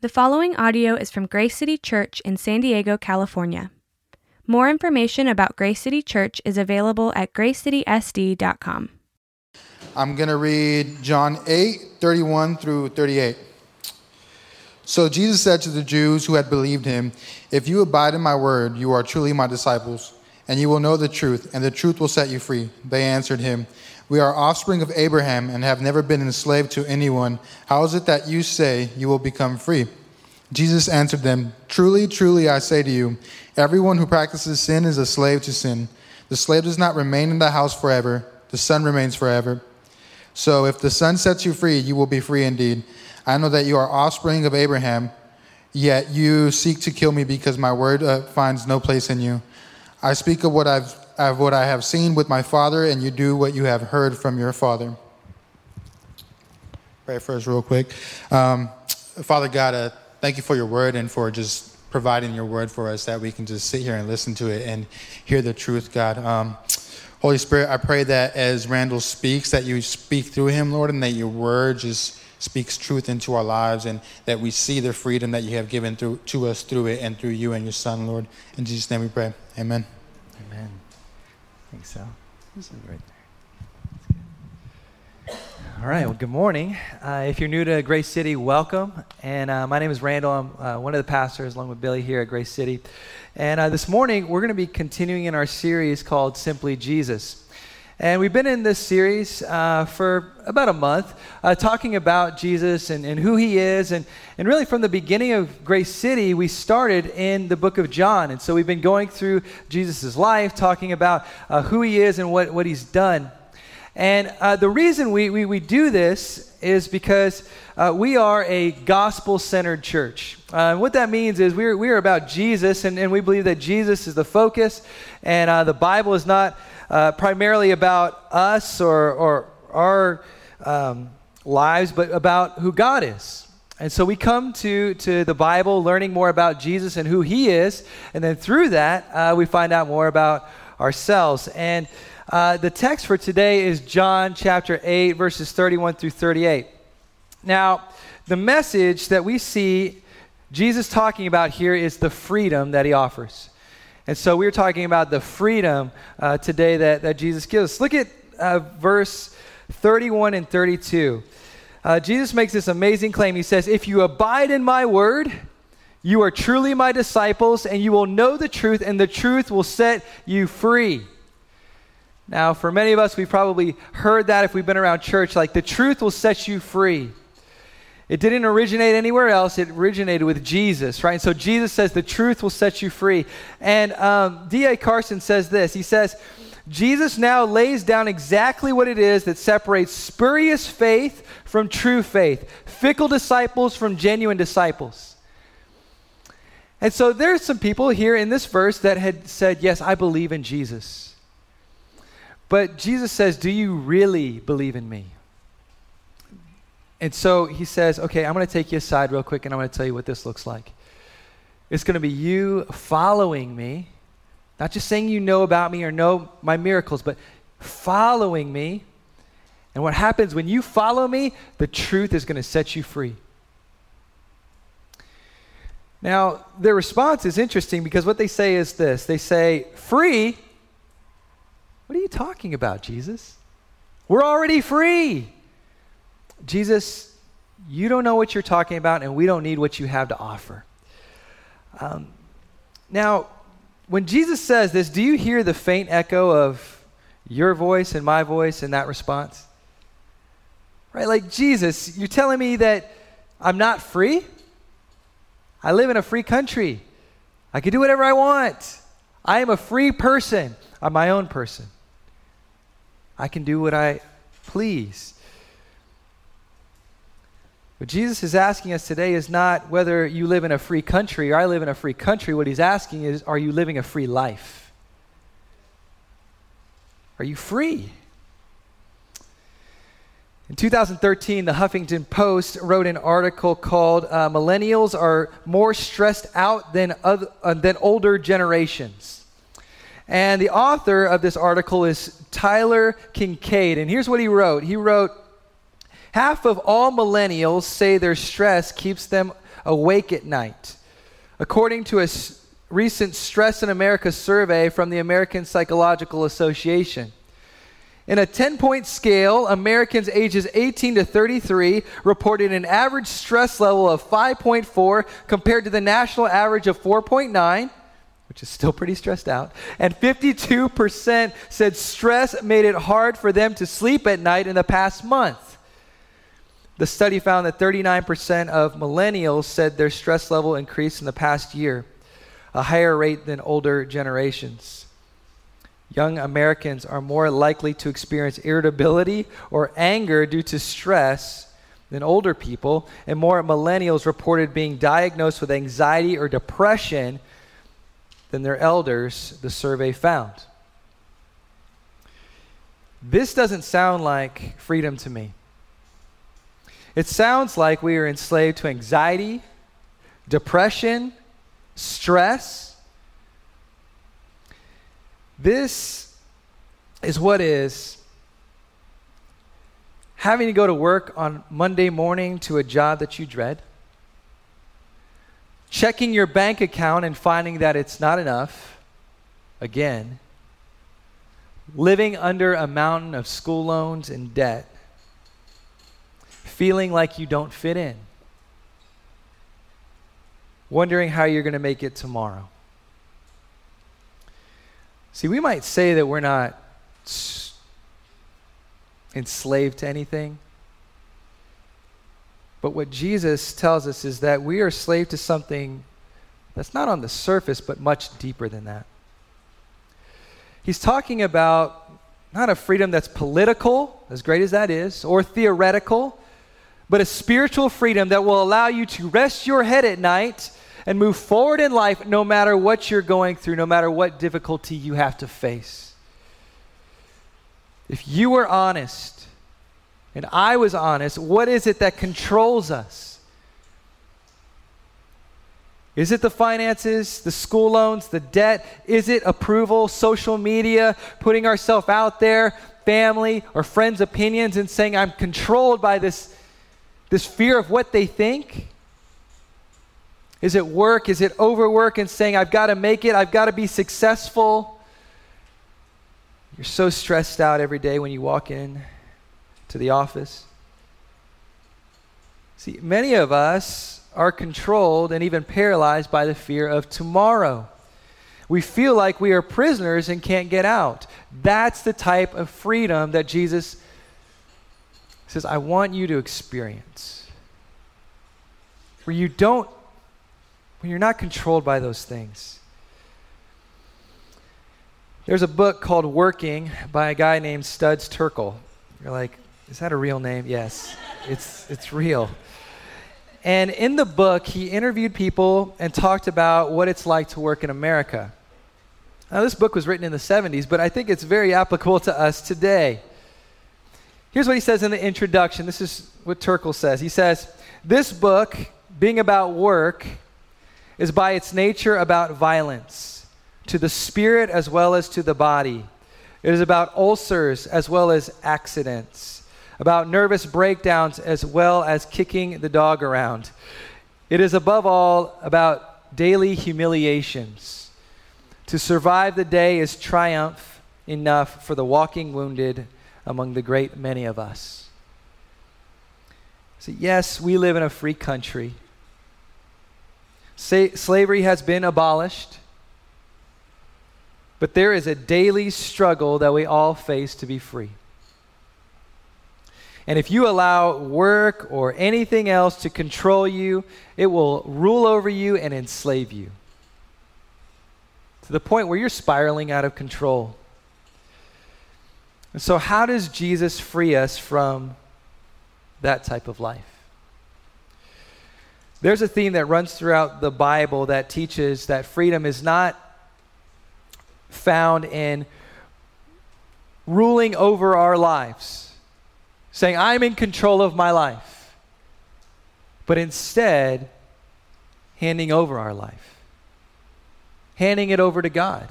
The following audio is from Grace City Church in San Diego, California. More information about Grace City Church is available at gracecitysd.com. I'm going to read John 8, 31 through 38. So Jesus said to the Jews who had believed him, "If you abide in my word, you are truly my disciples, and you will know the truth, and the truth will set you free." They answered him, "We are offspring of Abraham and have never been enslaved to anyone. How is it that you say you will become free?" Jesus answered them, "Truly, truly, I say to you, everyone who practices sin is a slave to sin. The slave does not remain in the house forever. The son remains forever. So if the son sets you free, you will be free indeed. I know that you are offspring of Abraham, yet you seek to kill me because my word finds no place in you. I speak of what I have seen with my father, and you do what you have heard from your father." Pray first real quick. Father God, thank you for your word and for just providing your word for us that we can just sit here and listen to it and hear the truth, God. Holy Spirit, I pray that as Randall speaks, that you speak through him, Lord, and that your word just speaks truth into our lives and that we see the freedom that you have given to us through it and through you and your son, Lord. In Jesus' name we pray. Amen. Amen. I think so. This is right there. That's good. All right. Well, good morning. If you're new to Grace City, welcome. And my name is Randall. I'm one of the pastors, along with Billy, here at Grace City. And this morning, we're going to be continuing in our series called Simply Jesus. And we've been in this series for about a month, talking about Jesus and who he is. And really from the beginning of Grace City, we started in the book of John. And so we've been going through Jesus' life, talking about who he is and what he's done. And the reason we do this is because we are a gospel-centered church. What that means is we are about Jesus, and we believe that Jesus is the focus, and the Bible is not primarily about us or our lives, but about who God is. And so we come to the Bible learning more about Jesus and who he is, and then through that, we find out more about ourselves. And the text for today is John chapter 8, verses 31 through 38. Now, the message that we see Jesus talking about here is the freedom that he offers. And so we're talking about the freedom today that Jesus gives us. Look at verse 31 and 32. Jesus makes this amazing claim. He says, "If you abide in my word, you are truly my disciples, and you will know the truth, and the truth will set you free." Now, for many of us, we've probably heard that if we've been around church, like the truth will set you free. It didn't originate anywhere else. It originated with Jesus, right? And so Jesus says the truth will set you free. And D.A. Carson says this. He says, "Jesus now lays down exactly what it is that separates spurious faith from true faith, fickle disciples from genuine disciples." And so there's some people here in this verse that had said, "Yes, I believe in Jesus." But Jesus says, "Do you really believe in me?" And so he says, "Okay, I'm going to take you aside real quick, and I'm going to tell you what this looks like. It's going to be you following me, not just saying you know about me or know my miracles, but following me. And what happens when you follow me, the truth is going to set you free." Now, their response is interesting because what they say is this. They say, "Free? What are you talking about, Jesus? We're already free." Jesus, you don't know what you're talking about, and we don't need what you have to offer. Now, when Jesus says this, do you hear the faint echo of your voice and my voice in that response? Right? Like, "Jesus, you're telling me that I'm not free? I live in a free country. I can do whatever I want. I am a free person. I'm my own person. I can do what I please." What Jesus is asking us today is not whether you live in a free country or I live in a free country. What he's asking is, are you living a free life? Are you free? In 2013, the Huffington Post wrote an article called "Millennials Are More Stressed Out than Older Generations." And the author of this article is Tyler Kincaid. And here's what he wrote. He wrote, "Half of all millennials say their stress keeps them awake at night. According to a recent Stress in America survey from the American Psychological Association, in a 10-point scale, Americans ages 18 to 33 reported an average stress level of 5.4 compared to the national average of 4.9, which is still pretty stressed out, and 52% said stress made it hard for them to sleep at night in the past month. The study found that 39% of millennials said their stress level increased in the past year, a higher rate than older generations. Young Americans are more likely to experience irritability or anger due to stress than older people, and more millennials reported being diagnosed with anxiety or depression than their elders, the survey found. This doesn't sound like freedom to me. It sounds like we are enslaved to anxiety, depression, stress. This is what is having to go to work on Monday morning to a job that you dread, checking your bank account and finding that it's not enough, again, living under a mountain of school loans and debt, feeling like you don't fit in, wondering how you're going to make it tomorrow. See, we might say that we're not enslaved to anything, but what Jesus tells us is that we are slave to something that's not on the surface, but much deeper than that. He's talking about not a freedom that's political, as great as that is, or theoretical, but a spiritual freedom that will allow you to rest your head at night and move forward in life no matter what you're going through, no matter what difficulty you have to face. If you were honest, and I was honest, what is it that controls us? Is it the finances, the school loans, the debt? Is it approval, social media, putting ourselves out there, family or friends' opinions, and saying I'm controlled by this fear of what they think? Is it work? Is it overwork and saying, I've got to make it, I've got to be successful? You're so stressed out every day when you walk in to the office. See, many of us are controlled and even paralyzed by the fear of tomorrow. We feel like we are prisoners and can't get out. That's the type of freedom that Jesus says, I want you to experience. When you're not controlled by those things. There's a book called Working by a guy named Studs Terkel. You're like, is that a real name? Yes, it's real. And in the book, he interviewed people and talked about what it's like to work in America. Now, this book was written in the 70s, but I think it's very applicable to us today. Here's what he says in the introduction. This is what Terkel says. He says, this book, being about work, is by its nature about violence, to the spirit as well as to the body. It is about ulcers as well as accidents, about nervous breakdowns as well as kicking the dog around. It is above all about daily humiliations. To survive the day is triumph enough for the walking wounded among the great many of us. So yes, we live in a free country. Slavery has been abolished, but there is a daily struggle that we all face to be free. And if you allow work or anything else to control you, it will rule over you and enslave you to the point where you're spiraling out of control. And so how does Jesus free us from that type of life? There's a theme that runs throughout the Bible that teaches that freedom is not found in ruling over our lives, saying, I'm in control of my life, but instead, handing over our life, handing it over to God.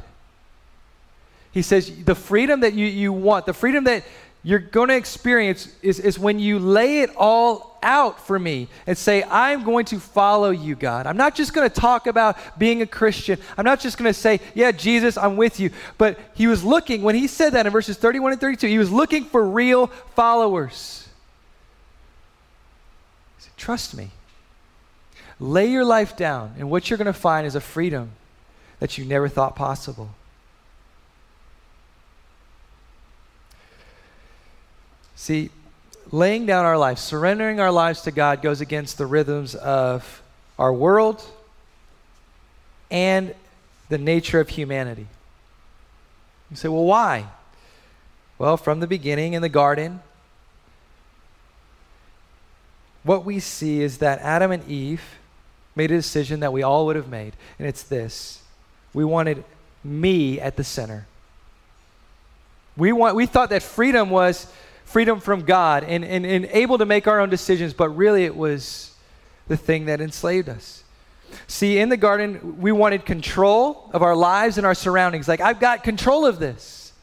He says, the freedom that you want, the freedom that you're going to experience is when you lay it all out for me and say, I'm going to follow you, God. I'm not just going to talk about being a Christian. I'm not just going to say, yeah, Jesus, I'm with you. But he was looking, when he said that in verses 31 and 32, he was looking for real followers. He said, trust me. Lay your life down, and what you're going to find is a freedom that you never thought possible. See, laying down our lives, surrendering our lives to God goes against the rhythms of our world and the nature of humanity. You say, well, why? Well, from the beginning in the garden, what we see is that Adam and Eve made a decision that we all would have made, and it's this. We wanted me at the center. We thought that freedom was freedom from God and able to make our own decisions, but really it was the thing that enslaved us. See, in the garden, we wanted control of our lives and our surroundings. Like, I've got control of this.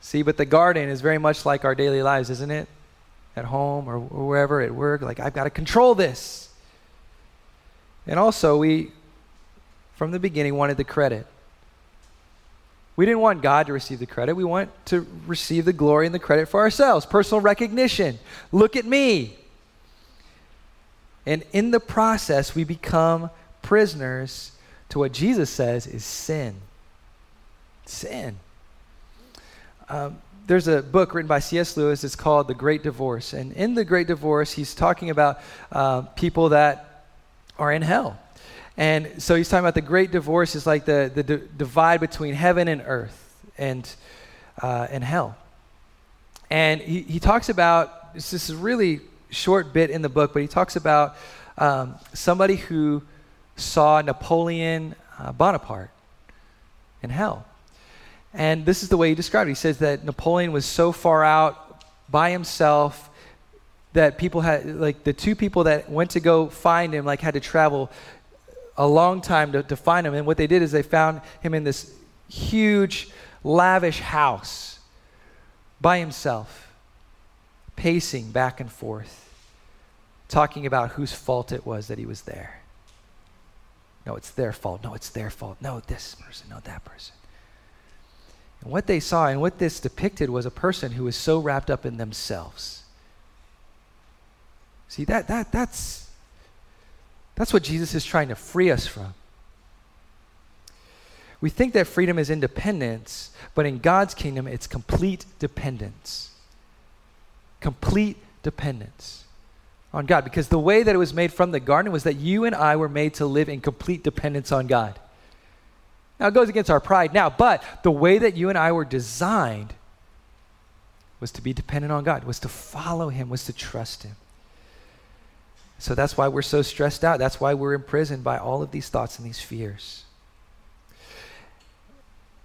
See, but the garden is very much like our daily lives, isn't it? At home or wherever, at work, like, I've got to control this. And also, we, from the beginning, wanted the credit. We didn't want God to receive the credit. We want to receive the glory and the credit for ourselves. Personal recognition. Look at me. And in the process, we become prisoners to what Jesus says is sin. Sin. There's a book written by C.S. Lewis. It's called The Great Divorce. And in The Great Divorce, he's talking about people that are in hell. And so he's talking about the great divorce is like the divide between heaven and earth and hell. And he talks about, this is a really short bit in the book, but he talks about somebody who saw Napoleon Bonaparte in hell. And this is the way he described it. He says that Napoleon was so far out by himself that people had, like, the two people that went to go find him, like, had to travel a long time to find him. And what they did is they found him in this huge, lavish house by himself, pacing back and forth, talking about whose fault it was that he was there. No, it's their fault. No, it's their fault. No, this person. No, that person. And what they saw and what this depicted was a person who was so wrapped up in themselves. See, that's what Jesus is trying to free us from. We think that freedom is independence, but in God's kingdom, it's complete dependence. Complete dependence on God. Because the way that it was made from the garden was that you and I were made to live in complete dependence on God. Now, it goes against our pride now, but the way that you and I were designed was to be dependent on God, was to follow him, was to trust him. So that's why we're so stressed out. That's why we're imprisoned by all of these thoughts and these fears.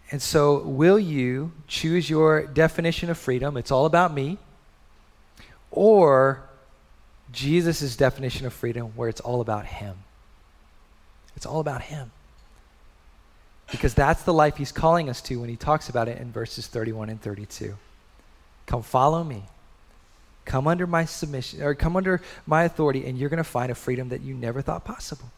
And so will you choose your definition of freedom, it's all about me, or Jesus' definition of freedom where it's all about him? It's all about him. Because that's the life he's calling us to when he talks about it in verses 31 and 32. Come follow me. Come under my submission, or come under my authority, and you're going to find a freedom that you never thought possible.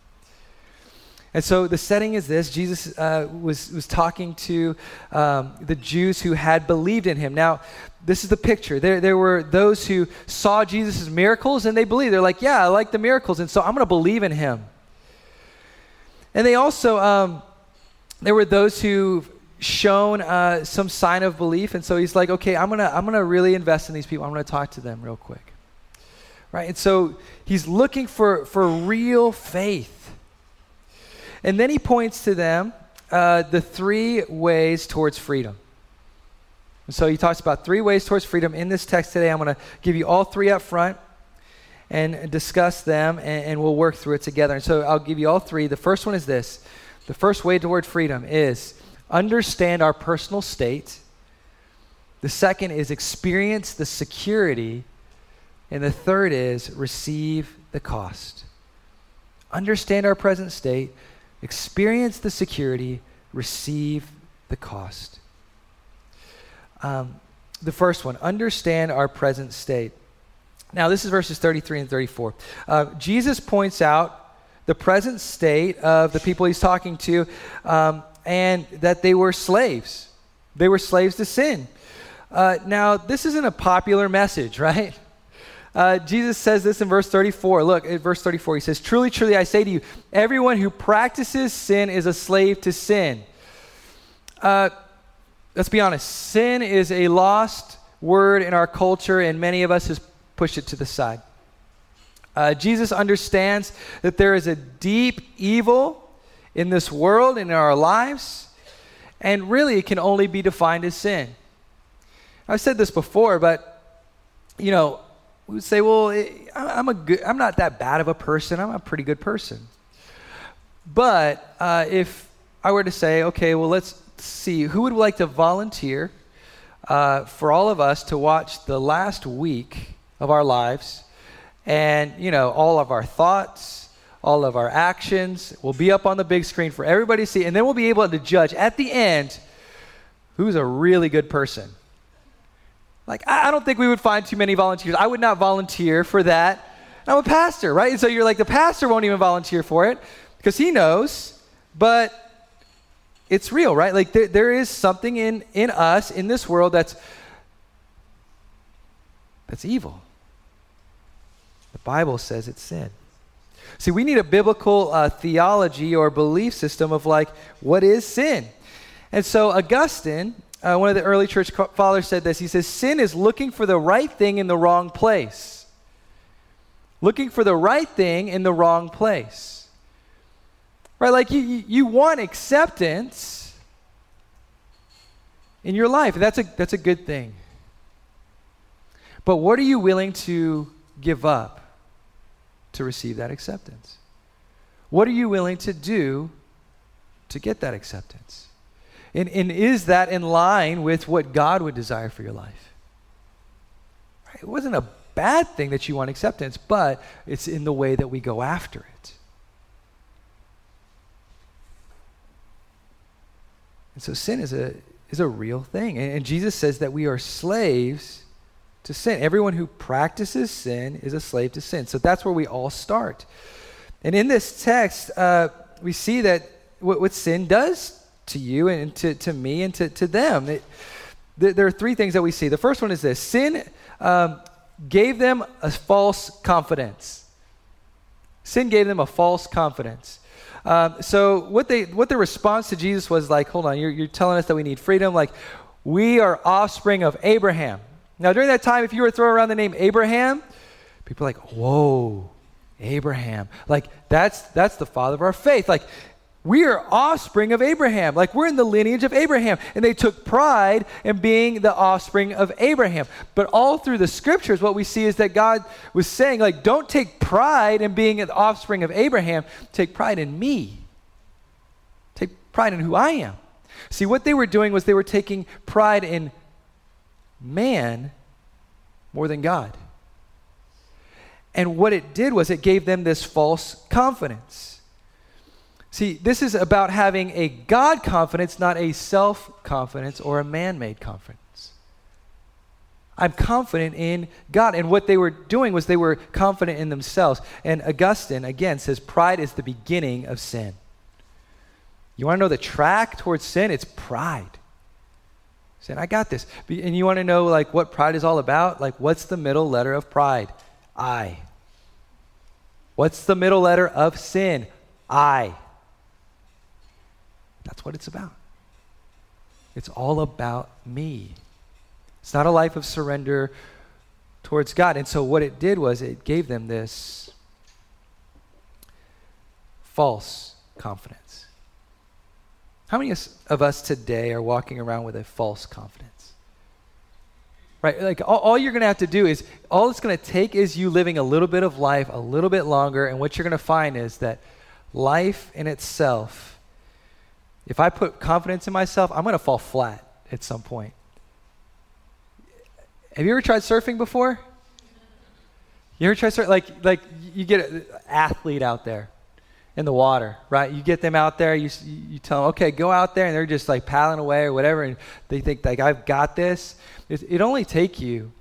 And so the setting is this. Jesus was talking to the Jews who had believed in him. Now, this is the picture. There were those who saw Jesus' miracles, and they believed. They're like, yeah, I like the miracles, and so I'm going to believe in him. And they also, there were those who shown some sign of belief, and so he's like, okay, I'm gonna really invest in these people. I'm gonna talk to them real quick, right? And so he's looking for real faith, and then he points to them the three ways towards freedom. And so he talks about three ways towards freedom in this text today. I'm gonna give you all three up front and discuss them, and we'll work through it together. And so I'll give you all three. The first one is this. The first way toward freedom is understand our personal state. The second is experience the security. And the third is receive the cost. Understand our present state, experience the security, receive the cost. The first one, understand our present state. Now, this is verses 33 and 34. Jesus points out the present state of the people he's talking to, and that they were slaves. They were slaves to sin. Now, this isn't a popular message, right? Jesus says this in verse 34. Look, at verse 34, he says, "Truly, truly, I say to you, everyone who practices sin is a slave to sin." Let's be honest. Sin is a lost word in our culture, and many of us has pushed it to the side. Jesus understands that there is a deep evil in this world, in our lives, and really it can only be defined as sin. I've said this before, but, you know, we would say, well, I'm not that bad of a person. I'm a pretty good person. But if I were to say, okay, well, let's see, who would like to volunteer for all of us to watch the last week of our lives? And, you know, all of our thoughts, all of our actions will be up on the big screen for everybody to see. And then we'll be able to judge at the end who's a really good person. Like, I don't think we would find too many volunteers. I would not volunteer for that. I'm a pastor, right? And so you're like, the pastor won't even volunteer for it because he knows, but it's real, right? Like there is something in us, in this world, that's evil. The Bible says it's sin. See, we need a biblical theology or belief system of like, what is sin? And so Augustine, one of the early church fathers, said this. He says, sin is looking for the right thing in the wrong place. Looking for the right thing in the wrong place. Right? Like you want acceptance in your life. That's a good thing. But what are you willing to give up to receive that acceptance? What are you willing to do to get that acceptance? And is that in line with what God would desire for your life? Right? It wasn't a bad thing that you want acceptance, but it's in the way that we go after it. And so sin is a real thing. And Jesus says that we are slaves to sin. Everyone who practices sin is a slave to sin. So that's where we all start. And in this text, we see that what sin does to you and to me and to them. There are three things that we see. The first one is this. Sin gave them a false confidence. Sin gave them a false confidence. So what their response to Jesus was like, hold on, you're telling us that we need freedom. Like, we are offspring of Abraham. Now, during that time, if you were throwing around the name Abraham, people are like, whoa, Abraham. Like, that's the father of our faith. Like, we are offspring of Abraham. Like, we're in the lineage of Abraham. And they took pride in being the offspring of Abraham. But all through the scriptures, what we see is that God was saying, like, don't take pride in being the offspring of Abraham. Take pride in me. Take pride in who I am. See, what they were doing was they were taking pride in man more than God. And what it did was it gave them this false confidence. See, this is about having a God confidence, not a self-confidence or a man-made confidence. I'm confident in God. And what they were doing was they were confident in themselves. And Augustine, again, says pride is the beginning of sin. You want to know the track towards sin? It's pride. Saying, I got this. And you want to know, like, what pride is all about? Like, what's the middle letter of pride? I. What's the middle letter of sin? I. That's what it's about. It's all about me. It's not a life of surrender towards God. And so what it did was it gave them this false confidence. How many of us today are walking around with a false confidence? Right? Like all you're going to have to do is, all it's going to take is you living a little bit of life, a little bit longer, and what you're going to find is that life in itself, if I put confidence in myself, I'm going to fall flat at some point. Have you ever tried surfing before? You ever tried surfing? Like you get an athlete out there, in the water, right? You get them out there, you tell them, okay, go out there, and they're just like paddling away or whatever, and they think like, I've got this. It only take you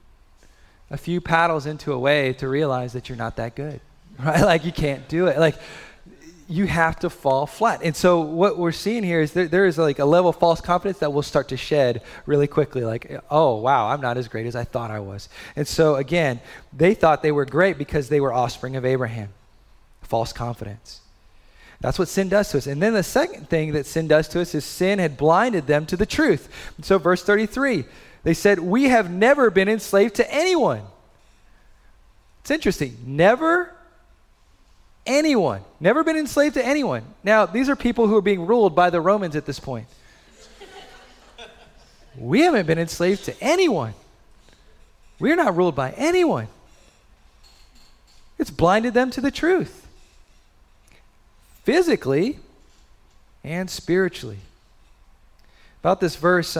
a few paddles into a wave to realize that you're not that good, right? Like you can't do it. Like you have to fall flat. And so what we're seeing here is there is like a level of false confidence that will start to shed really quickly. Like, oh, wow, I'm not as great as I thought I was. And so again, they thought they were great because they were offspring of Abraham. False confidence. That's what sin does to us. And then the second thing that sin does to us is sin had blinded them to the truth. And so verse 33, they said, we have never been enslaved to anyone. It's interesting. Never been enslaved to anyone. Now, these are people who are being ruled by the Romans at this point. We haven't been enslaved to anyone. We're not ruled by anyone. It's blinded them to the truth. Physically and spiritually. About this verse,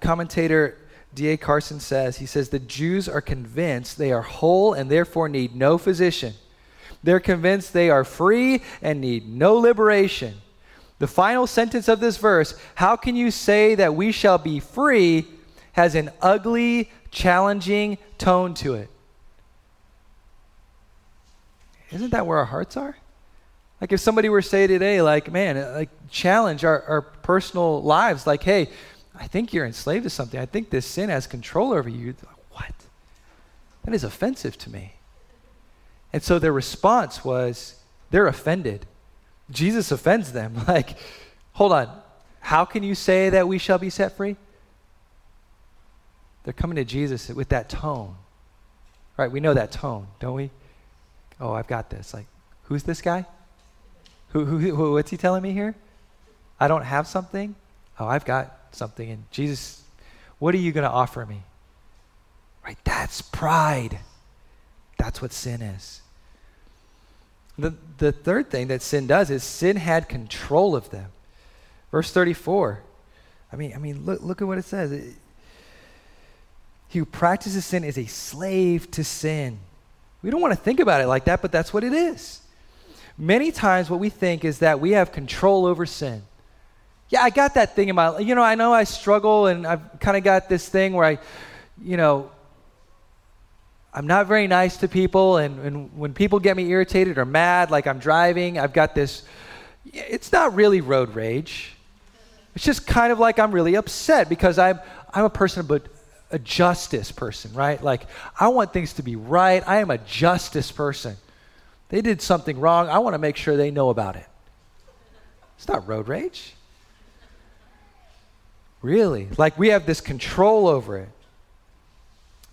commentator D.A. Carson says, he says, the Jews are convinced they are whole and therefore need no physician. They're convinced they are free and need no liberation. The final sentence of this verse, how can you say that we shall be free, has an ugly, challenging tone to it. Isn't that where our hearts are? Like if somebody were to say today, like, man, like challenge our personal lives. Like, hey, I think you're enslaved to something. I think this sin has control over you. Like, what? That is offensive to me. And so their response was, they're offended. Jesus offends them. Like, hold on. How can you say that we shall be set free? They're coming to Jesus with that tone. Right, we know that tone, don't we? Oh, I've got this. Like, who's this guy? Who? What's he telling me here? I don't have something? Oh, I've got something. And Jesus, what are you going to offer me? Right? That's pride. That's what sin is. The third thing that sin does is sin had control of them. Verse 34. I mean, look at what it says. He who practices sin is a slave to sin. We don't want to think about it like that, but that's what it is. Many times what we think is that we have control over sin. Yeah, I got that thing in my life. You know I struggle and I've kind of got this thing where I'm not very nice to people. And when people get me irritated or mad, like I'm driving, I've got this, it's not really road rage. It's just kind of like I'm really upset because I'm a person, but a justice person, right? Like I want things to be right. I am a justice person. They did something wrong. I want to make sure they know about it. It's not road rage. Really. Like we have this control over it.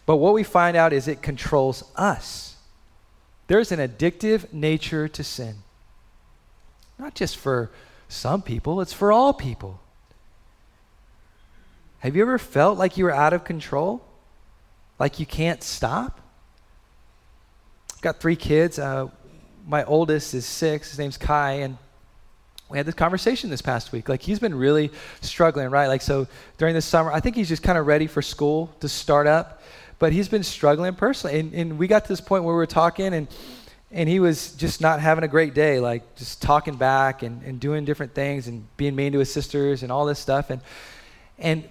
But what we find out is it controls us. There's an addictive nature to sin. Not just for some people, it's for all people. Have you ever felt like you were out of control? Like you can't stop? I've got three kids. My oldest is 6. His name's Kai, and we had this conversation this past week. Like he's been really struggling, right? Like so during the summer, I think he's just kind of ready for school to start up, but he's been struggling personally. And we got to this point where we were talking and he was just not having a great day, like just talking back and doing different things and being mean to his sisters and all this stuff. And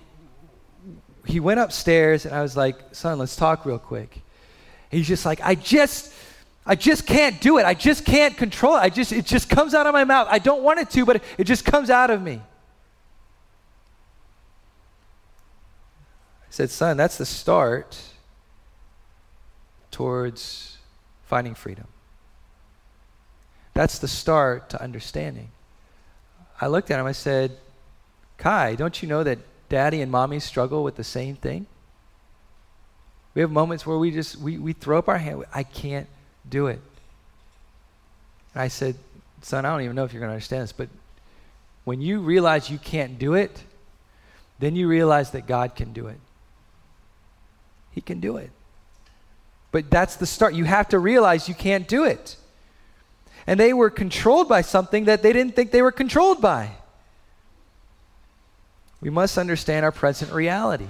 he went upstairs and I was like, son, let's talk real quick. He's just like, I just can't do it. I just can't control it. It just comes out of my mouth. I don't want it to, but it just comes out of me. I said, son, that's the start towards finding freedom. That's the start to understanding. I looked at him, I said, Kai, don't you know that daddy and mommy struggle with the same thing? We have moments where we throw up our hand. I can't do it. And I said, son, I don't even know if you're going to understand this, but when you realize you can't do it, then you realize that God can do it. He can do it. But that's the start. You have to realize you can't do it. And they were controlled by something that they didn't think they were controlled by. We must understand our present reality.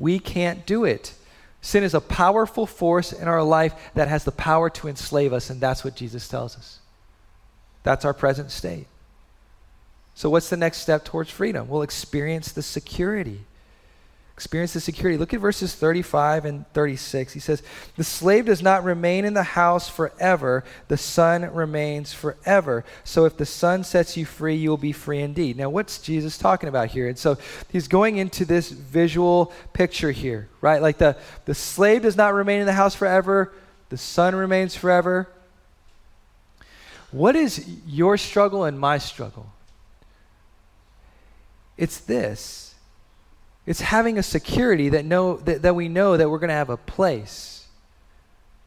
We can't do it. Sin is a powerful force in our life that has the power to enslave us, and that's what Jesus tells us. That's our present state. So what's the next step towards freedom? We'll experience the security. Experience the security. Look at verses 35 and 36. He says, the slave does not remain in the house forever. The son remains forever. So if the son sets you free, you will be free indeed. Now, what's Jesus talking about here? And so he's going into this visual picture here, right? Like the slave does not remain in the house forever. The son remains forever. What is your struggle and my struggle? It's this. It's having a security that we know that we're going to have a place,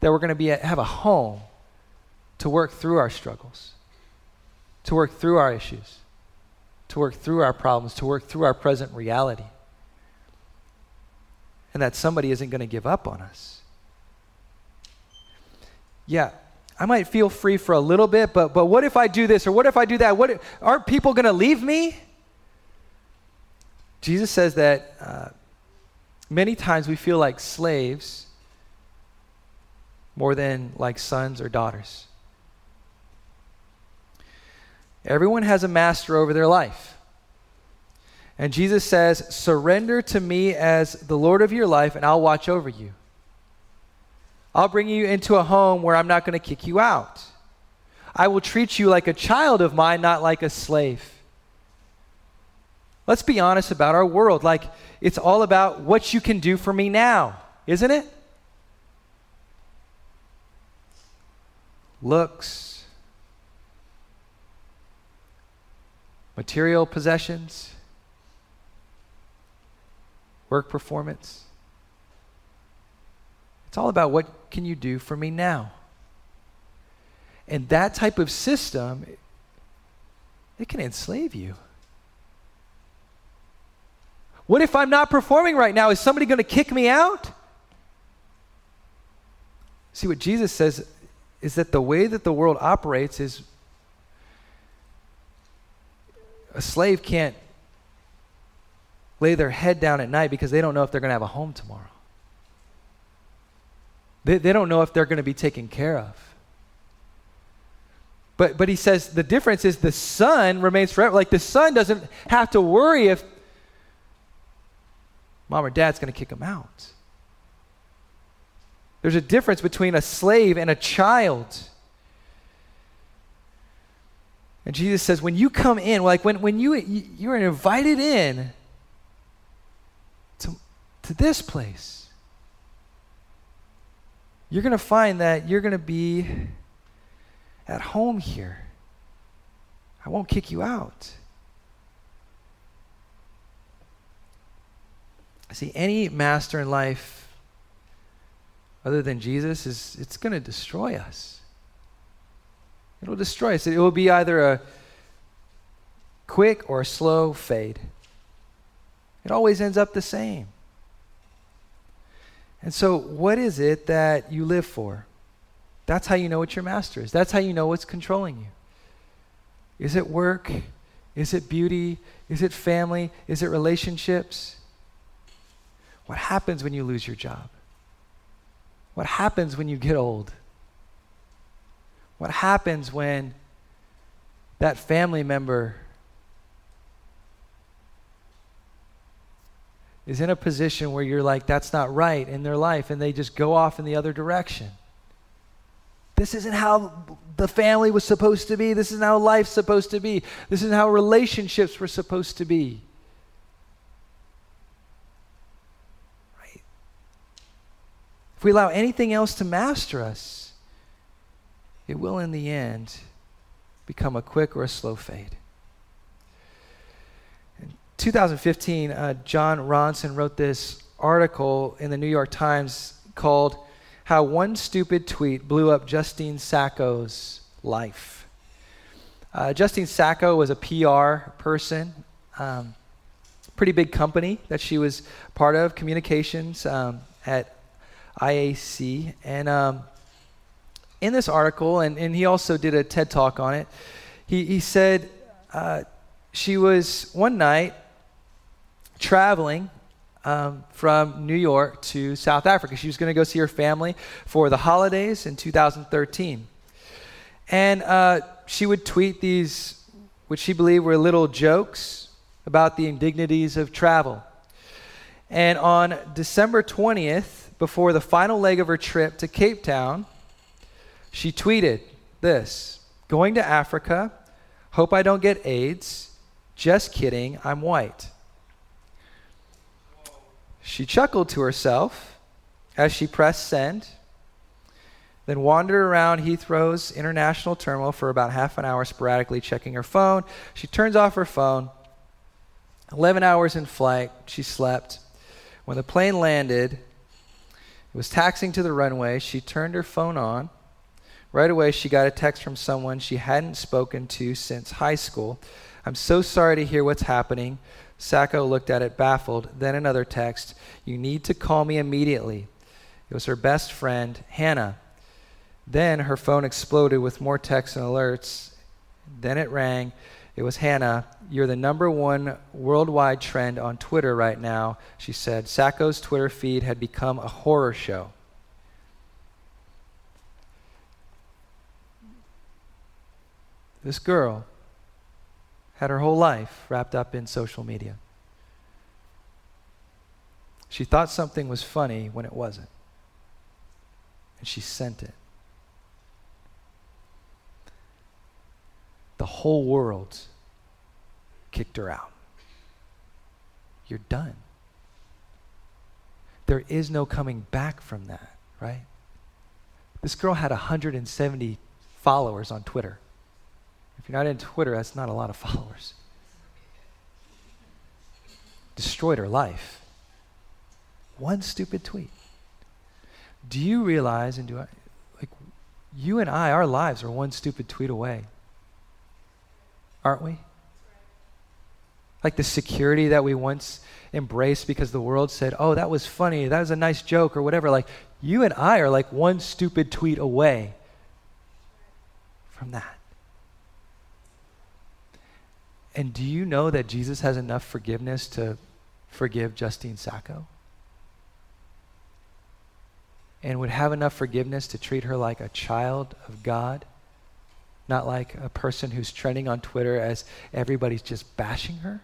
that we're going to have a home to work through our struggles, to work through our issues, to work through our problems, to work through our present reality. And that somebody isn't going to give up on us. Yeah, I might feel free for a little bit, but what if I do this or what if I do that? Aren't people going to leave me? Jesus says that many times we feel like slaves more than like sons or daughters. Everyone has a master over their life. And Jesus says, surrender to me as the Lord of your life and I'll watch over you. I'll bring you into a home where I'm not going to kick you out. I will treat you like a child of mine, not like a slave. Let's be honest about our world. Like, it's all about what you can do for me now, isn't it? Looks, material possessions, work performance. It's all about what can you do for me now. And that type of system, it can enslave you. What if I'm not performing right now? Is somebody going to kick me out? See, what Jesus says is that the way that the world operates is a slave can't lay their head down at night because they don't know if they're going to have a home tomorrow. They don't know if they're going to be taken care of. But he says the difference is the son remains forever. Like the son doesn't have to worry if mom or dad's going to kick him out. There's a difference between a slave and a child. And Jesus says, when you come in, like when you're invited in to this place, you're going to find that you're going to be at home here. I won't kick you out. See, any master in life other than Jesus, it's going to destroy us. It'll destroy us. It will be either a quick or a slow fade. It always ends up the same. And so what is it that you live for? That's how you know what your master is. That's how you know what's controlling you. Is it work? Is it beauty? Is it family? Is it relationships? What happens when you lose your job? What happens when you get old? What happens when that family member is in a position where you're like, that's not right in their life, and they just go off in the other direction? This isn't how the family was supposed to be. This isn't how life's supposed to be. This isn't how relationships were supposed to be. If we allow anything else to master us, it will in the end become a quick or a slow fade. In 2015, John Ronson wrote this article in the New York Times called How One Stupid Tweet Blew Up Justine Sacco's Life. Justine Sacco was a PR person, pretty big company that she was part of, communications at IAC, and in this article, and he also did a TED Talk on it, he said she was one night traveling from New York to South Africa. She was going to go see her family for the holidays in 2013. And she would tweet these, which she believed were little jokes about the indignities of travel. And on December 20th, before the final leg of her trip to Cape Town, she tweeted this: "Going to Africa, hope I don't get AIDS, just kidding, I'm white." She chuckled to herself as she pressed send, then wandered around Heathrow's international terminal for about half an hour, sporadically checking her phone. She turns off her phone. 11 hours in flight, she slept. When the plane landed, it was taxiing to the runway. She turned her phone on. Right away, she got a text from someone she hadn't spoken to since high school. "I'm so sorry to hear what's happening." Sacco looked at it baffled. Then another text. "You need to call me immediately." It was her best friend, Hannah. Then her phone exploded with more texts and alerts. Then it rang. It was Hannah. "You're the #1 worldwide trend on Twitter right now," she said. Sacco's Twitter feed had become a horror show. This girl had her whole life wrapped up in social media. She thought something was funny when it wasn't, and she sent it. The whole world kicked her out. You're done. There is no coming back from that, right? This girl had 170 followers on Twitter. If you're not in Twitter, that's not a lot of followers. Destroyed her life. One stupid tweet. Do you realize, and do I, like, you and I, our lives are one stupid tweet away. Aren't we? Like the security that we once embraced because the world said, "Oh, that was funny, that was a nice joke," or whatever. Like, you and I are like one stupid tweet away from that. And do you know that Jesus has enough forgiveness to forgive Justine Sacco? And would have enough forgiveness to treat her like a child of God? Not like a person who's trending on Twitter as everybody's just bashing her.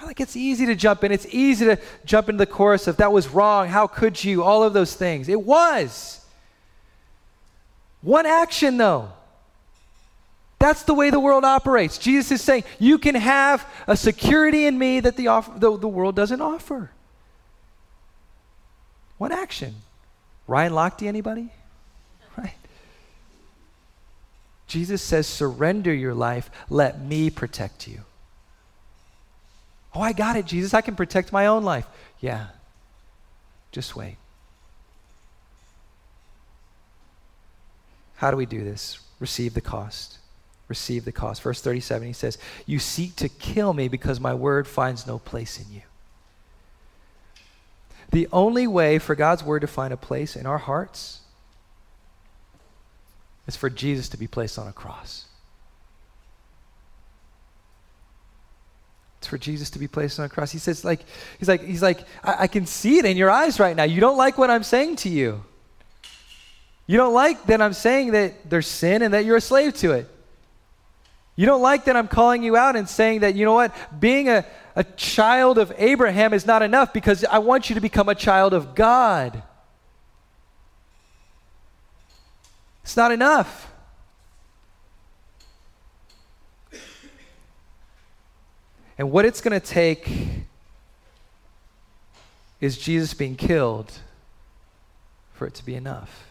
Like, it's easy to jump in. It's easy to jump into the chorus of "that was wrong, how could you," all of those things. It was. One action, though. That's the way the world operates. Jesus is saying, you can have a security in me that the world doesn't offer. One action. Ryan Lochte, anybody? Right? Jesus says, surrender your life. Let me protect you. Oh, I got it, Jesus. I can protect my own life. Yeah. Just wait. How do we do this? Receive the cost. Receive the cost. Verse 37, he says, "You seek to kill me because my word finds no place in you." The only way for God's word to find a place in our hearts is for Jesus to be placed on a cross. It's for Jesus to be placed on a cross. He says, like, he's like, I can see it in your eyes right now. You don't like what I'm saying to you. You don't like that I'm saying that there's sin and that you're a slave to it. You don't like that I'm calling you out and saying that, you know what, being a child of Abraham is not enough, because I want you to become a child of God. It's not enough. And what it's going to take is Jesus being killed for it to be enough.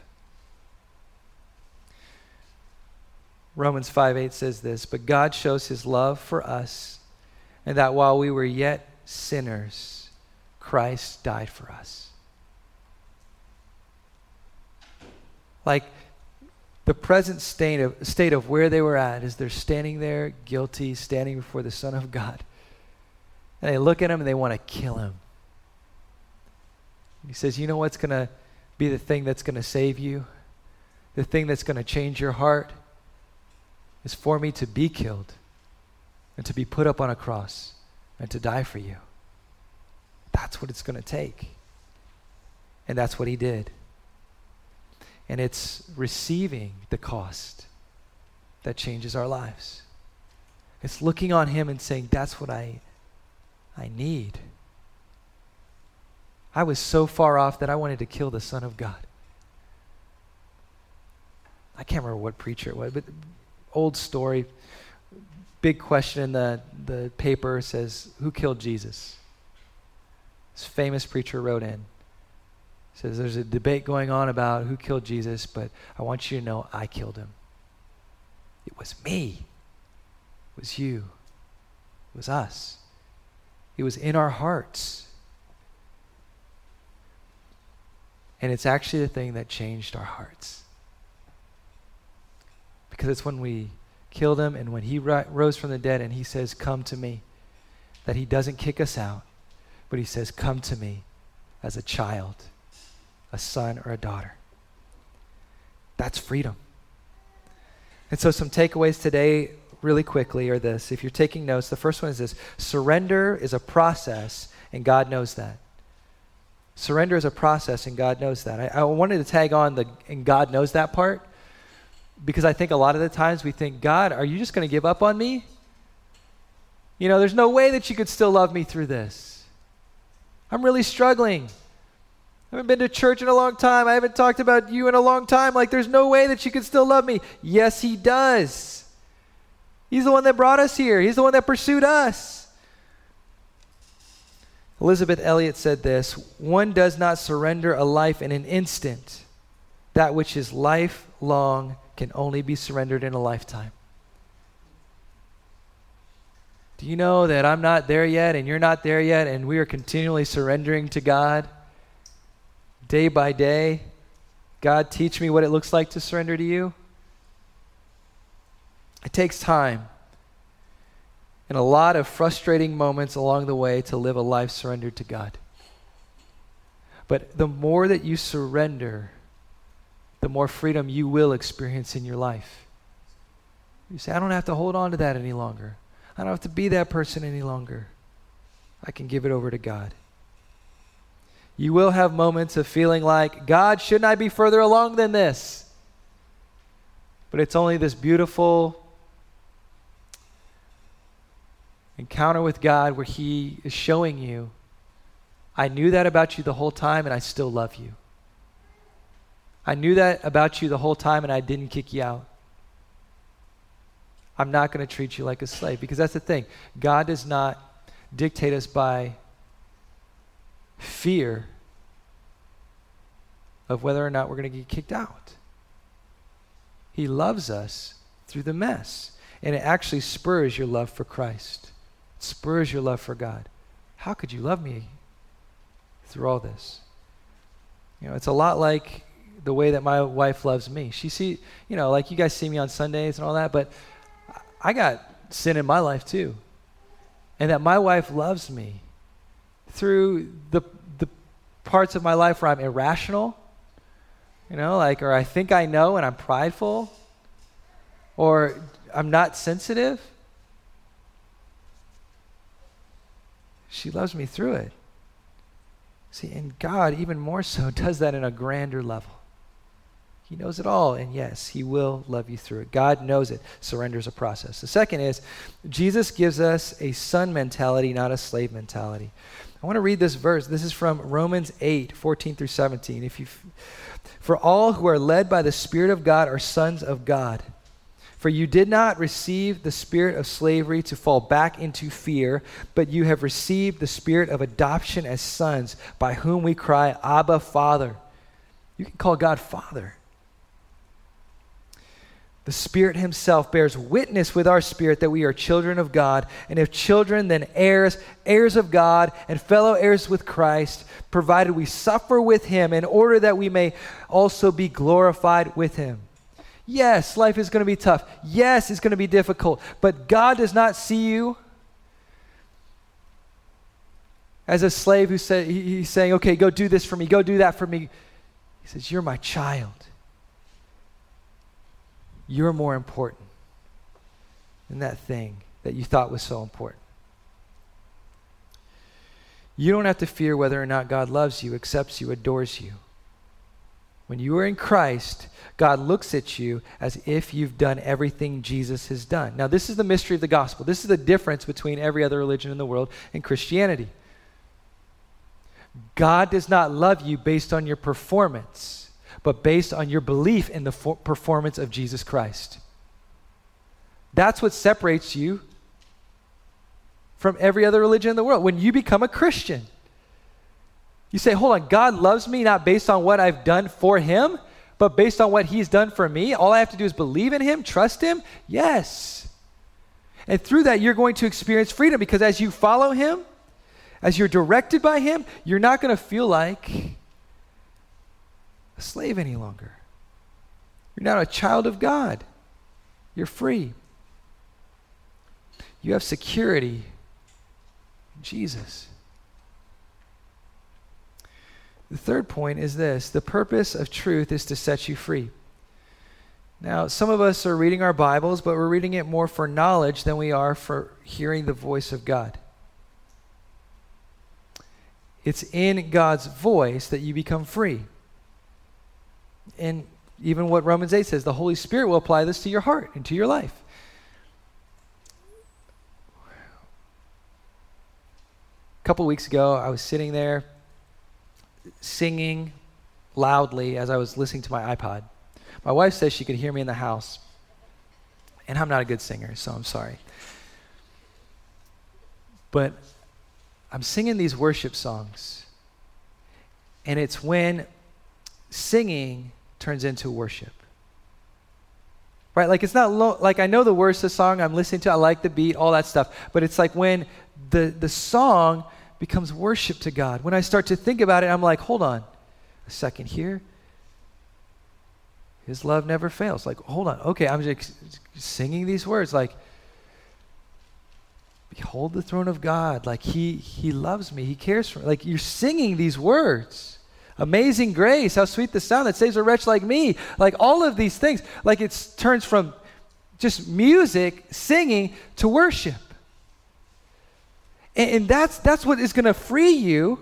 Romans 5:8 says this, "But God shows his love for us, and that while we were yet sinners, Christ died for us." Like, the present state of where they were at is they're standing there guilty, standing before the Son of God. And they look at him and they want to kill him. And he says, you know what's going to be the thing that's going to save you? The thing that's going to change your heart? Is for me to be killed and to be put up on a cross and to die for you. That's what it's going to take. And that's what he did. And it's receiving the cost that changes our lives. It's looking on him and saying, that's what I need. I was so far off that I wanted to kill the Son of God. I can't remember what preacher it was, but old story. Big question in the paper says, who killed Jesus? This famous preacher wrote in. Says there's a debate going on about who killed Jesus, but I want you to know I killed him. It was me. It was you. It was us. It was in our hearts. And it's actually the thing that changed our hearts. Because it's when we killed him and when he rose from the dead and he says, come to me, that he doesn't kick us out, but he says, come to me as a child, a son or a daughter. That's freedom. And so some takeaways today really quickly are this. If you're taking notes, the first one is this. Surrender is a process, and God knows that. Surrender is a process, and God knows that. I wanted to tag on the "and God knows that" part, because I think a lot of the times we think, God, are you just going to give up on me? You know, there's no way that you could still love me through this. I'm really struggling. I haven't been to church in a long time. I haven't talked about you in a long time. Like, there's no way that you could still love me. Yes, he does. He's the one that brought us here. He's the one that pursued us. Elizabeth Elliott said this, one does not surrender a life in an instant. That which is lifelong can only be surrendered in a lifetime. Do you know that I'm not there yet and you're not there yet, and we are continually surrendering to God? Day by day, God, teach me what it looks like to surrender to you. It takes time and a lot of frustrating moments along the way to live a life surrendered to God. But the more that you surrender, the more freedom you will experience in your life. You say, I don't have to hold on to that any longer. I don't have to be that person any longer. I can give it over to God. You will have moments of feeling like, God, shouldn't I be further along than this? But it's only this beautiful encounter with God where he is showing you, I knew that about you the whole time and I still love you. I knew that about you the whole time and I didn't kick you out. I'm not going to treat you like a slave, because that's the thing. God does not dictate us by fear of whether or not we're going to get kicked out. He loves us through the mess, and it actually spurs your love for Christ. It spurs your love for God. How could you love me through all this? You know, it's a lot like the way that my wife loves me. Like you guys see me on Sundays and all that, but I got sin in my life too, and that my wife loves me through the parts of my life where I'm irrational, or I think I know and I'm prideful, or I'm not sensitive. She loves me through it. See, and God, even more so, does that in a grander level. He knows it all, and yes, he will love you through it. God knows it. Surrender is a process. The second is, Jesus gives us a son mentality, not a slave mentality. I want to read this verse. This is from Romans 8, 14 through 17. For all who are led by the Spirit of God are sons of God. For you did not receive the spirit of slavery to fall back into fear, but you have received the spirit of adoption as sons, by whom we cry, Abba, Father. You can call God Father. The Spirit himself bears witness with our spirit that we are children of God, and if children, then heirs, heirs of God, and fellow heirs with Christ, provided we suffer with him in order that we may also be glorified with him. Yes, life is going to be tough. Yes, it's going to be difficult, but God does not see you as a slave who said, he's saying, okay, go do this for me, go do that for me. He says, you're my child. You're more important than that thing that you thought was so important. You don't have to fear whether or not God loves you, accepts you, adores you. When you are in Christ, God looks at you as if you've done everything Jesus has done. Now, this is the mystery of the gospel. This is the difference between every other religion in the world and Christianity. God does not love you based on your performance, but based on your belief in the performance of Jesus Christ. That's what separates you from every other religion in the world. When you become a Christian, you say, hold on, God loves me not based on what I've done for him, but based on what he's done for me. All I have to do is believe in him, trust him. Yes. And through that, you're going to experience freedom, because as you follow him, as you're directed by him, you're not going to feel like a slave any longer. You're not a child of God. You're free. You have security in Jesus. The third point is this: the purpose of truth is to set you free. Now, some of us are reading our Bibles, but we're reading it more for knowledge than we are for hearing the voice of God. It's in God's voice that you become free. And even what Romans 8 says, the Holy Spirit will apply this to your heart and to your life. A couple weeks ago, I was sitting there singing loudly as I was listening to my iPod. My wife says she could hear me in the house, and I'm not a good singer, so I'm sorry. But I'm singing these worship songs, and it's when singing turns into worship, right? Like, it's not like I know the words of the song I'm listening to, I like the beat, all that stuff, but it's like when the song becomes worship to God. When I start to think about it, I'm like, hold on a second here. His love never fails. Like, hold on. Okay, I'm just singing these words. Like, behold the throne of God. Like, he loves me. He cares for me. Like, you're singing these words. Amazing grace. How sweet the sound that saves a wretch like me. Like, all of these things. Like, it turns from just music, singing, to worship. And that's what is going to free you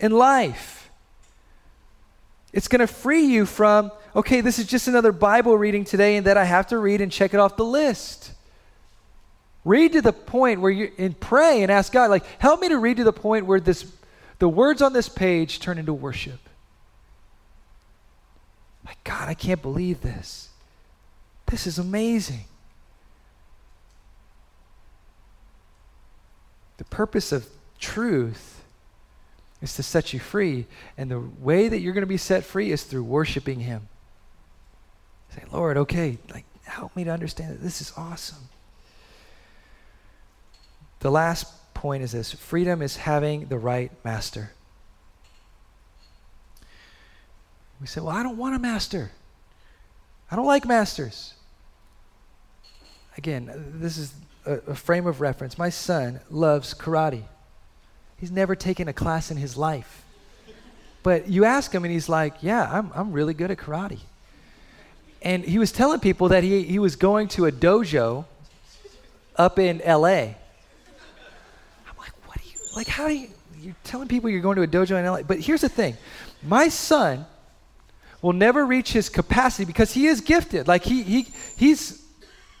in life. It's going to free you from, okay, this is just another Bible reading today and that I have to read and check it off the list. Read to the point where and pray and ask God, like, help me to read to the point where the words on this page turn into worship. My God, I can't believe this. This is amazing. The purpose of truth is to set you free, and the way that you're going to be set free is through worshiping him. Say, Lord, okay, like, help me to understand that this is awesome. The last point is this: freedom is having the right master. We say, well, I don't want a master. I don't like masters. Again, this is a frame of reference. My son loves karate. He's never taken a class in his life. But you ask him and he's like, yeah, I'm really good at karate. And he was telling people that he was going to a dojo up in LA. I'm like, what do you, like, how do you, you're telling people you're going to a dojo in LA? But here's the thing. My son will never reach his capacity because he is gifted. Like, he's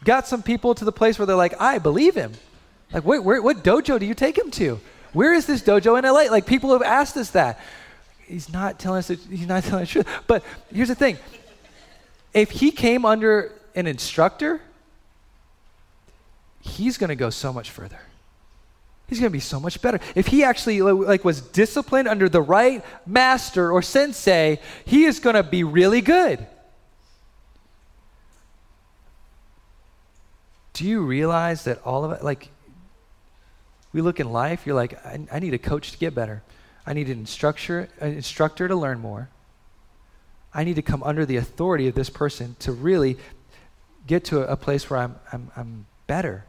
got some people to the place where they're like, I believe him. Like, wait, what dojo do you take him to? Where is this dojo in LA? Like, people have asked us that. He's not telling us the truth. But here's the thing. If he came under an instructor, he's going to go so much further. He's going to be so much better. If he actually, like, was disciplined under the right master or sensei, he is going to be really good. Do you realize that all of it, like, we look in life, you're like, I need a coach to get better. I need an instructor to learn more. I need to come under the authority of this person to really get to a place where I'm better.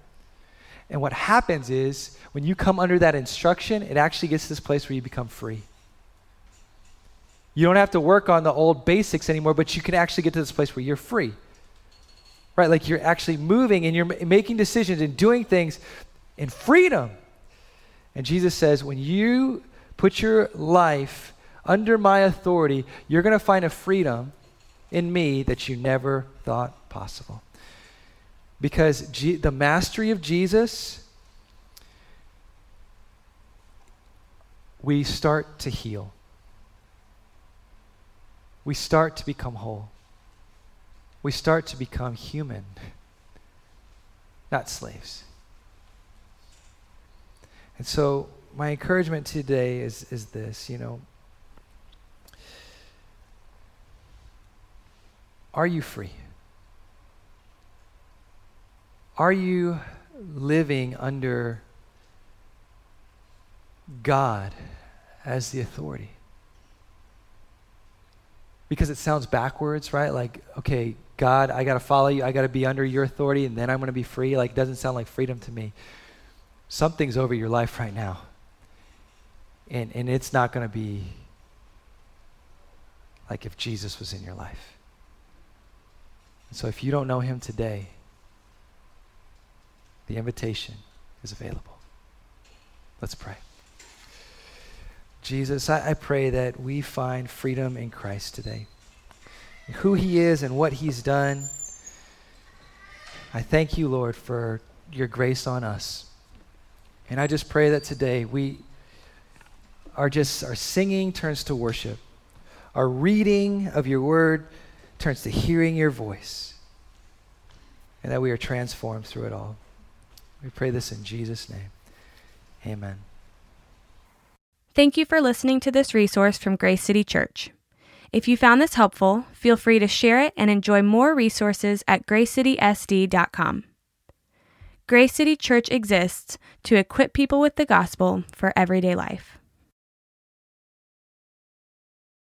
And what happens is, when you come under that instruction, it actually gets to this place where you become free. You don't have to work on the old basics anymore, but you can actually get to this place where you're free. Right, like, you're actually moving and you're making decisions and doing things in freedom. And Jesus says, when you put your life under my authority, you're going to find a freedom in me that you never thought possible. Because the mastery of Jesus, we start to heal. We start to become whole. We start to become human, not slaves. And so my encouragement today is this, you know, are you free? Are you living under God as the authority? Because it sounds backwards, right? Like, okay, God, I got to follow you. I got to be under your authority, and then I'm going to be free. Like, it doesn't sound like freedom to me. Something's over your life right now, and it's not going to be like if Jesus was in your life. So if you don't know him today, the invitation is available. Let's pray. Jesus, I pray that we find freedom in Christ today. Who he is and what he's done. I thank you, Lord, for your grace on us. And I just pray that today we are just, our singing turns to worship. Our reading of your word turns to hearing your voice, and that we are transformed through it all. We pray this in Jesus' name. Amen. Thank you for listening to this resource from Grace City Church. If you found this helpful, feel free to share it and enjoy more resources at gracecitysd.com. Grace City Church exists to equip people with the gospel for everyday life.